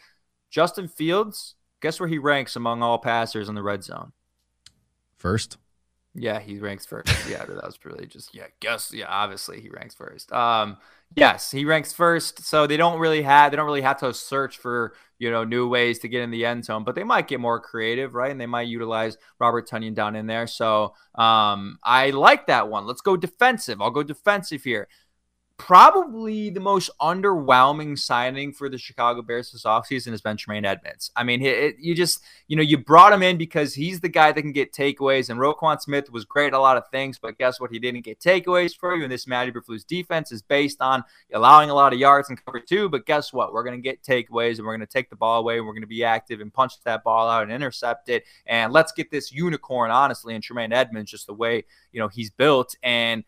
Justin Fields, guess where he ranks among all passers in the red zone? First. Yeah, he ranks first. Yeah, that was really just, obviously he ranks first. Yes, he ranks first. So they don't really have to search for, new ways to get in the end zone, but they might get more creative, right? And they might utilize Robert Tonyan down in there. So I like that one. Let's go defensive. I'll go defensive here. Probably the most underwhelming signing for the Chicago Bears this offseason has been Tremaine Edmunds. I mean, you brought him in because he's the guy that can get takeaways, and Roquan Smith was great at a lot of things, but guess what? He didn't get takeaways for you, and this Matt Eberflus defense is based on allowing a lot of yards in cover two, but guess what? We're going to get takeaways, and we're going to take the ball away, and we're going to be active and punch that ball out and intercept it, and let's get this unicorn, honestly, and Tremaine Edmunds, just the way, he's built, and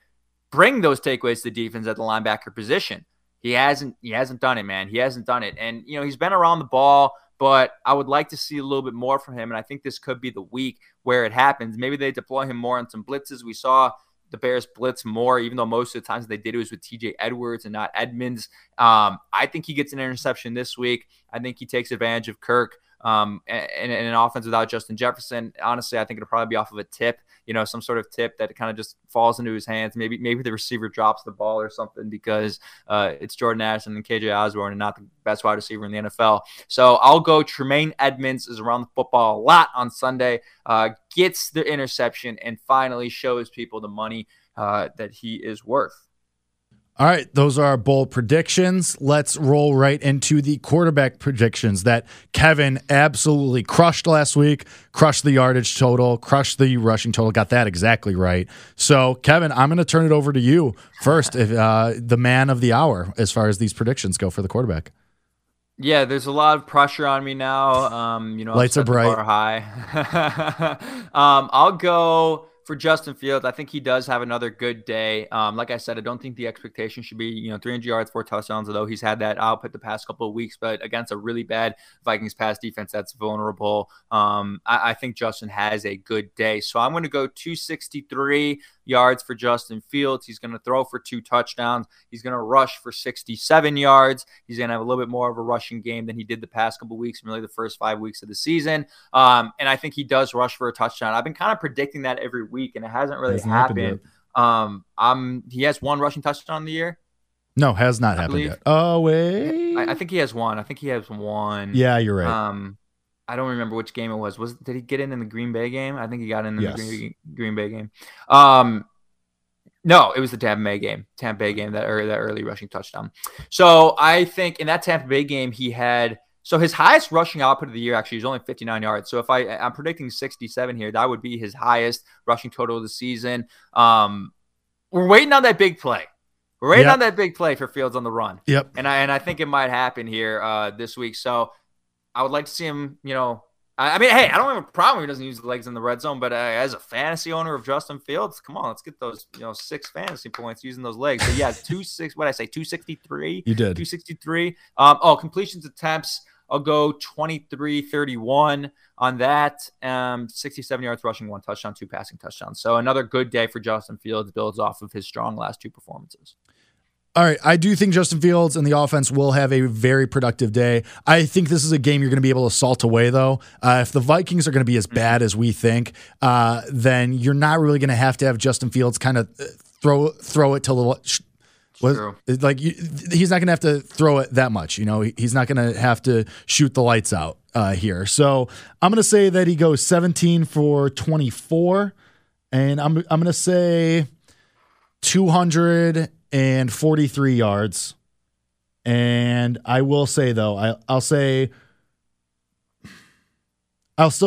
bring those takeaways to the defense at the linebacker position. He hasn't done it, man. He hasn't done it. And, he's been around the ball, but I would like to see a little bit more from him. And I think this could be the week where it happens. Maybe they deploy him more on some blitzes. We saw the Bears blitz more, even though most of the times they did it was with TJ Edwards and not Edmunds. I think he gets an interception this week. I think he takes advantage of Kirk. In an offense without Justin Jefferson, honestly, I think it'll probably be off of a tip, some sort of tip that kind of just falls into his hands. Maybe the receiver drops the ball or something because it's Jordan Addison and KJ Osborne and not the best wide receiver in the NFL. So I'll go Tremaine Edmunds is around the football a lot on Sunday, gets the interception, and finally shows people the money that he is worth. All right, those are our bold predictions. Let's roll right into the quarterback predictions that Kevin absolutely crushed last week, crushed the yardage total, crushed the rushing total, got that exactly right. So, Kevin, I'm going to turn it over to you first, the man of the hour as far as these predictions go for the quarterback. Yeah, there's a lot of pressure on me now. Lights are bright. High. I'll go for Justin Fields. I think he does have another good day. Like I said, I don't think the expectation should be, 300 yards, 4 touchdowns, although he's had that output the past couple of weeks, but against a really bad Vikings pass defense that's vulnerable. I think Justin has a good day. So I'm going to go 263 yards for Justin Fields. He's going to throw for 2 touchdowns. He's going to rush for 67 yards. He's going to have a little bit more of a rushing game than he did the past couple of weeks and really the first 5 weeks of the season. And I think he does rush for a touchdown. I've been kind of predicting that every week, and it hasn't really happened. He has 1 rushing touchdown on the year. No, has not happened yet. Oh wait, I think he has 1. I think he has 1. Yeah, you're right. I don't remember which game it was. Did he get in the Green Bay game? I think he got in the Green Bay game. No, it was the Tampa Bay game that early rushing touchdown. So I think in that Tampa Bay game he had So his highest rushing output of the year actually is only 59 yards. So if I'm predicting 67 here, that would be his highest rushing total of the season. We're waiting on that big play. We're waiting on that big play for Fields on the run. Yep. And I think it might happen here this week. So I would like to see him, you know, I mean, hey, I don't have a problem if he doesn't use the legs in the red zone, but as a fantasy owner of Justin Fields, come on, let's get those, you know, 6 fantasy points using those legs. But yeah, 263. You did 263. Completions attempts. I'll go 23-31 on that. 67 yards rushing, 1 touchdown, 2 passing touchdowns. So another good day for Justin Fields. Builds off of his strong last 2 performances. All right, I do think Justin Fields and the offense will have a very productive day. I think this is a game you're going to be able to salt away, though. If the Vikings are going to be as bad as we think, then you're not really going to have Justin Fields kind of throw it to the he's not going to have to throw it that much. You know, he's not going to have to shoot the lights out here. So I'm going to say that he goes 17-24, and I'm going to say 243 yards. And I will say, though, I'll still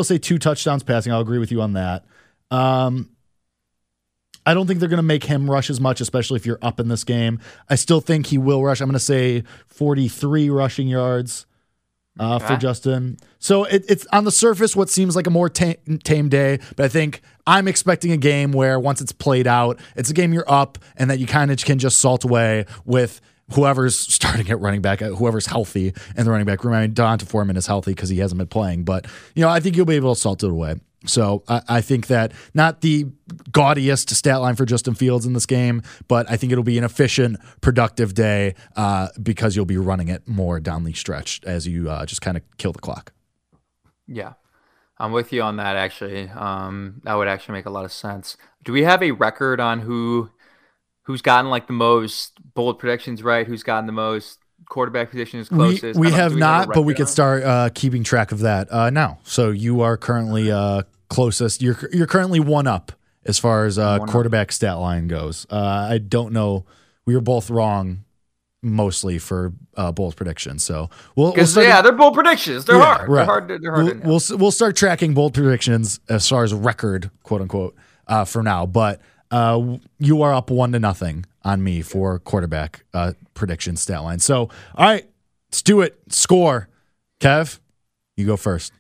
say 2 touchdowns passing. I'll agree with you on that. I don't think they're going to make him rush as much, especially if you're up in this game. I still think he will rush. I'm going to say 43 rushing yards for Justin. So it's on the surface what seems like a more tame day, but I think I'm expecting a game where once it's played out, it's a game you're up and that you kind of can just salt away with whoever's starting at running back, whoever's healthy in the running back room. I mean, D'Onta Foreman is healthy because he hasn't been playing, but you know, I think you'll be able to salt it away. So I think that not the gaudiest stat line for Justin Fields in this game, but I think it'll be an efficient, productive day because you'll be running it more down the stretch as you just kind of kill the clock. Yeah, I'm with you on that, actually. That would actually make a lot of sense. Do we have a record on who's gotten like the most bold predictions right, who's gotten the most quarterback position is closest? We have not, but we could start keeping track of that now. So you are currently closest. You're currently 1 up as far as quarterback stat line goes. I don't know. We were both wrong mostly for bold predictions. So we'll they're bold predictions. They're hard. Right. They're hard. We'll start tracking bold predictions as far as record, quote unquote, for now. But you are up 1-0 on me for quarterback prediction stat line. So, all right, let's do it. Score. Kev, you go first.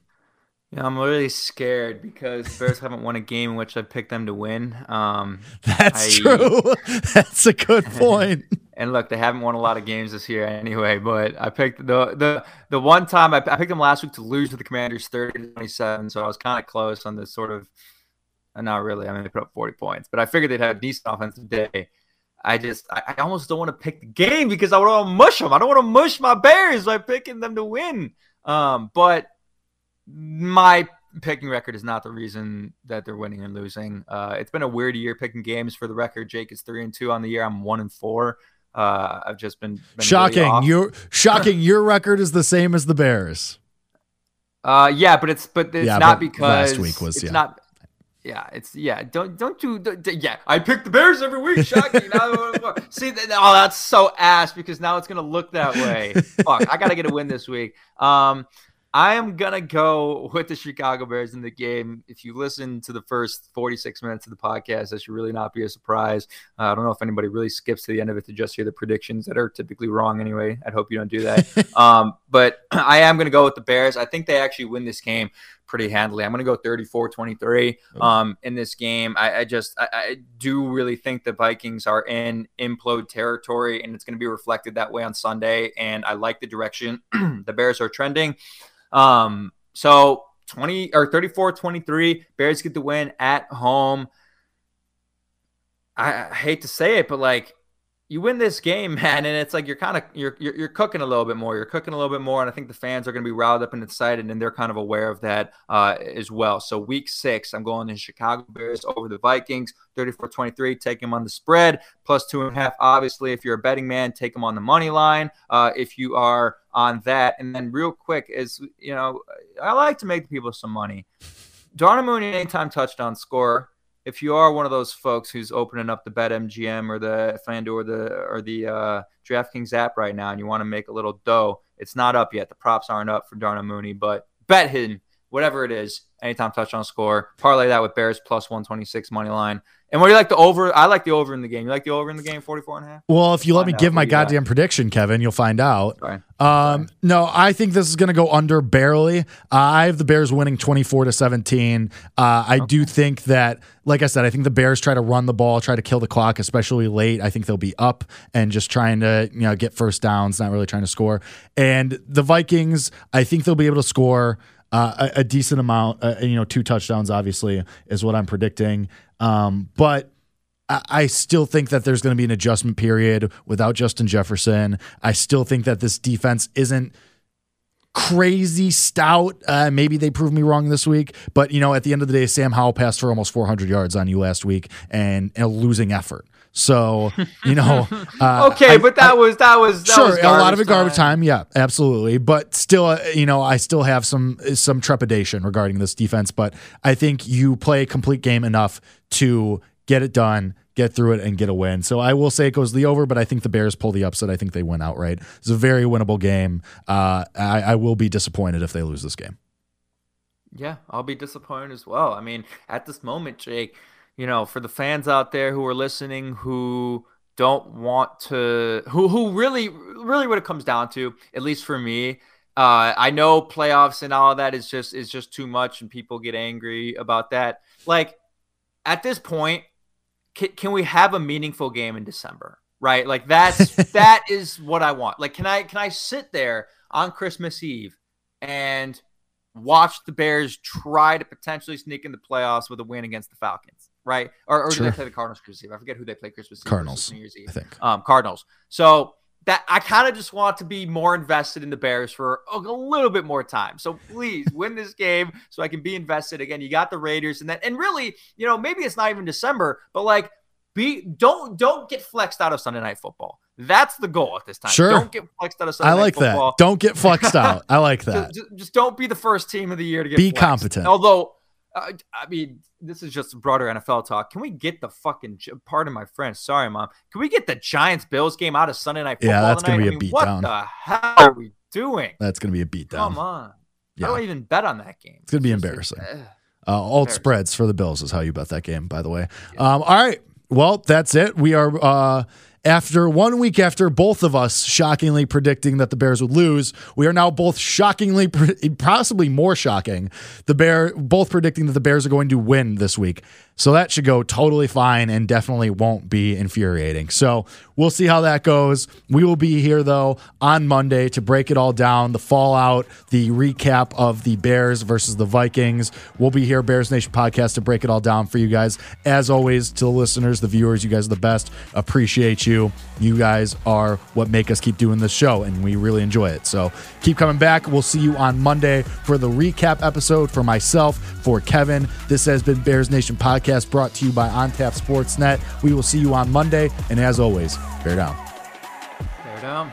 Yeah, I'm really scared because the Bears haven't won a game in which I picked them to win. That's true. That's a good point. And look, they haven't won a lot of games this year anyway, but I picked the one time I picked them last week to lose to the Commanders 30-27, so I was kind of close on this sort of – not really. I mean, they put up 40 points, but I figured they'd have a decent offensive day. I almost don't want to pick the game because I want to mush them. I don't want to mush my Bears by picking them to win. But my picking record is not the reason that they're winning and losing. It's been a weird year picking games for the record. Jake is 3-2 on the year. I'm 1-4. I've just been shocking. Really off. Shocking. Your record is the same as the Bears. But it's not because last week was not. Yeah, I pick the Bears every week. Shocking. See, that's so ass because now it's going to look that way. Fuck, I got to get a win this week. I am going to go with the Chicago Bears in the game. If you listen to the first 46 minutes of the podcast, that should really not be a surprise. I don't know if anybody really skips to the end of it to just hear the predictions that are typically wrong anyway. I'd hope you don't do that. But I am going to go with the Bears. I think they actually win this game pretty handily. I'm going to go 34-23 in this game. I do really think the Vikings are in implode territory, and it's going to be reflected that way on Sunday. And I like the direction the Bears are trending. So 34-23, Bears get the win at home. I hate to say it, but like, you win this game, man, and it's like you're cooking a little bit more. You're cooking a little bit more, and I think the fans are going to be riled up and excited, and they're kind of aware of that as well. So week 6, I'm going to Chicago Bears over the Vikings, 34-23. Take them on the spread, +2.5. Obviously, if you're a betting man, take them on the money line. If you are on that, and then real quick is, you know, I like to make people some money. Darnell Mooney, anytime touchdown score. if you are one of those folks who's opening up the BetMGM or the FanDuel or the DraftKings app right now and you want to make a little dough, it's not up yet. The props aren't up for Darnell Mooney, but bet him, whatever it is, anytime touchdown score. Parlay that with Bears plus 126 money line. And what do you like the over? I like the over in the game. You like the over in the game, 44.5? Well, if you let me give my goddamn prediction, Kevin, you'll find out. Sorry. No, I think this is going to go under barely. I have the Bears winning 24-17. I do think that, like I said, I think the Bears try to run the ball, try to kill the clock, especially late. I think they'll be up and just trying to, you know, get first downs, not really trying to score. And the Vikings, I think they'll be able to score a decent amount, two touchdowns, obviously, is what I'm predicting. But I still think that there's going to be an adjustment period without Justin Jefferson. I still think that this defense isn't crazy stout. Maybe they prove me wrong this week. But, at the end of the day, Sam Howell passed for almost 400 yards on you last week and a losing effort. So, that was a lot of it garbage time. Yeah, absolutely. But still, I still have some trepidation regarding this defense, but I think you play a complete game enough to get it done, get through it, and get a win. So I will say it goes the over, but I think the Bears pull the upset. I think they win outright. It's a very winnable game. I will be disappointed if they lose this game. Yeah, I'll be disappointed as well. I mean, at this moment, Jake, for the fans out there who are listening, who don't want to, who really, really what it comes down to, at least for me, I know playoffs and all of that is just too much and people get angry about that. Like, at this point, can we have a meaningful game in December, right? Like that is what I want. Like, can I sit there on Christmas Eve and watch the Bears try to potentially sneak into playoffs with a win against the Falcons? Right? Or sure. Did they play the Cardinals Christmas Eve? I forget who they played Christmas Eve. Cardinals, New Year's Eve. I think. Cardinals. So that I kind of just want to be more invested in the Bears for a little bit more time. So please win this game so I can be invested. Again, you got the Raiders and really, maybe it's not even December, but like don't get flexed out of Sunday Night Football. That's the goal at this time. Sure. Don't get flexed out of Sunday Night Football. I like that. Don't get flexed out. I like that. Just don't be the first team of the year to get flexed. Be competent. Although, I mean, this is just broader NFL talk. Can we get the fucking, pardon my French, sorry, Mom. Can we get the Giants-Bills game out of Sunday Night Football? Yeah, that's going to be a beatdown. What the hell are we doing? That's going to be a beatdown. Come on. Yeah. I don't even bet on that game. It's going to be embarrassing. Alt spreads for the Bills is how you bet that game, by the way. Yeah. All right. Well, that's it. We are... After 1 week after both of us shockingly predicting that the Bears would lose, we are now both shockingly, possibly more shocking, both predicting that the Bears are going to win this week. So that should go totally fine and definitely won't be infuriating. So we'll see how that goes. We will be here, though, on Monday to break it all down, the fallout, the recap of the Bears versus the Vikings. We'll be here, Bears Nation Podcast, to break it all down for you guys. As always, to the listeners, the viewers, you guys are the best. Appreciate you. You guys are what make us keep doing this show, and we really enjoy it. So keep coming back. We'll see you on Monday for the recap episode for myself, for Kevin. This has been Bears Nation Podcast, brought to you by ONTAP Sportsnet. We will see you on Monday, and as always, bear down. Bear down.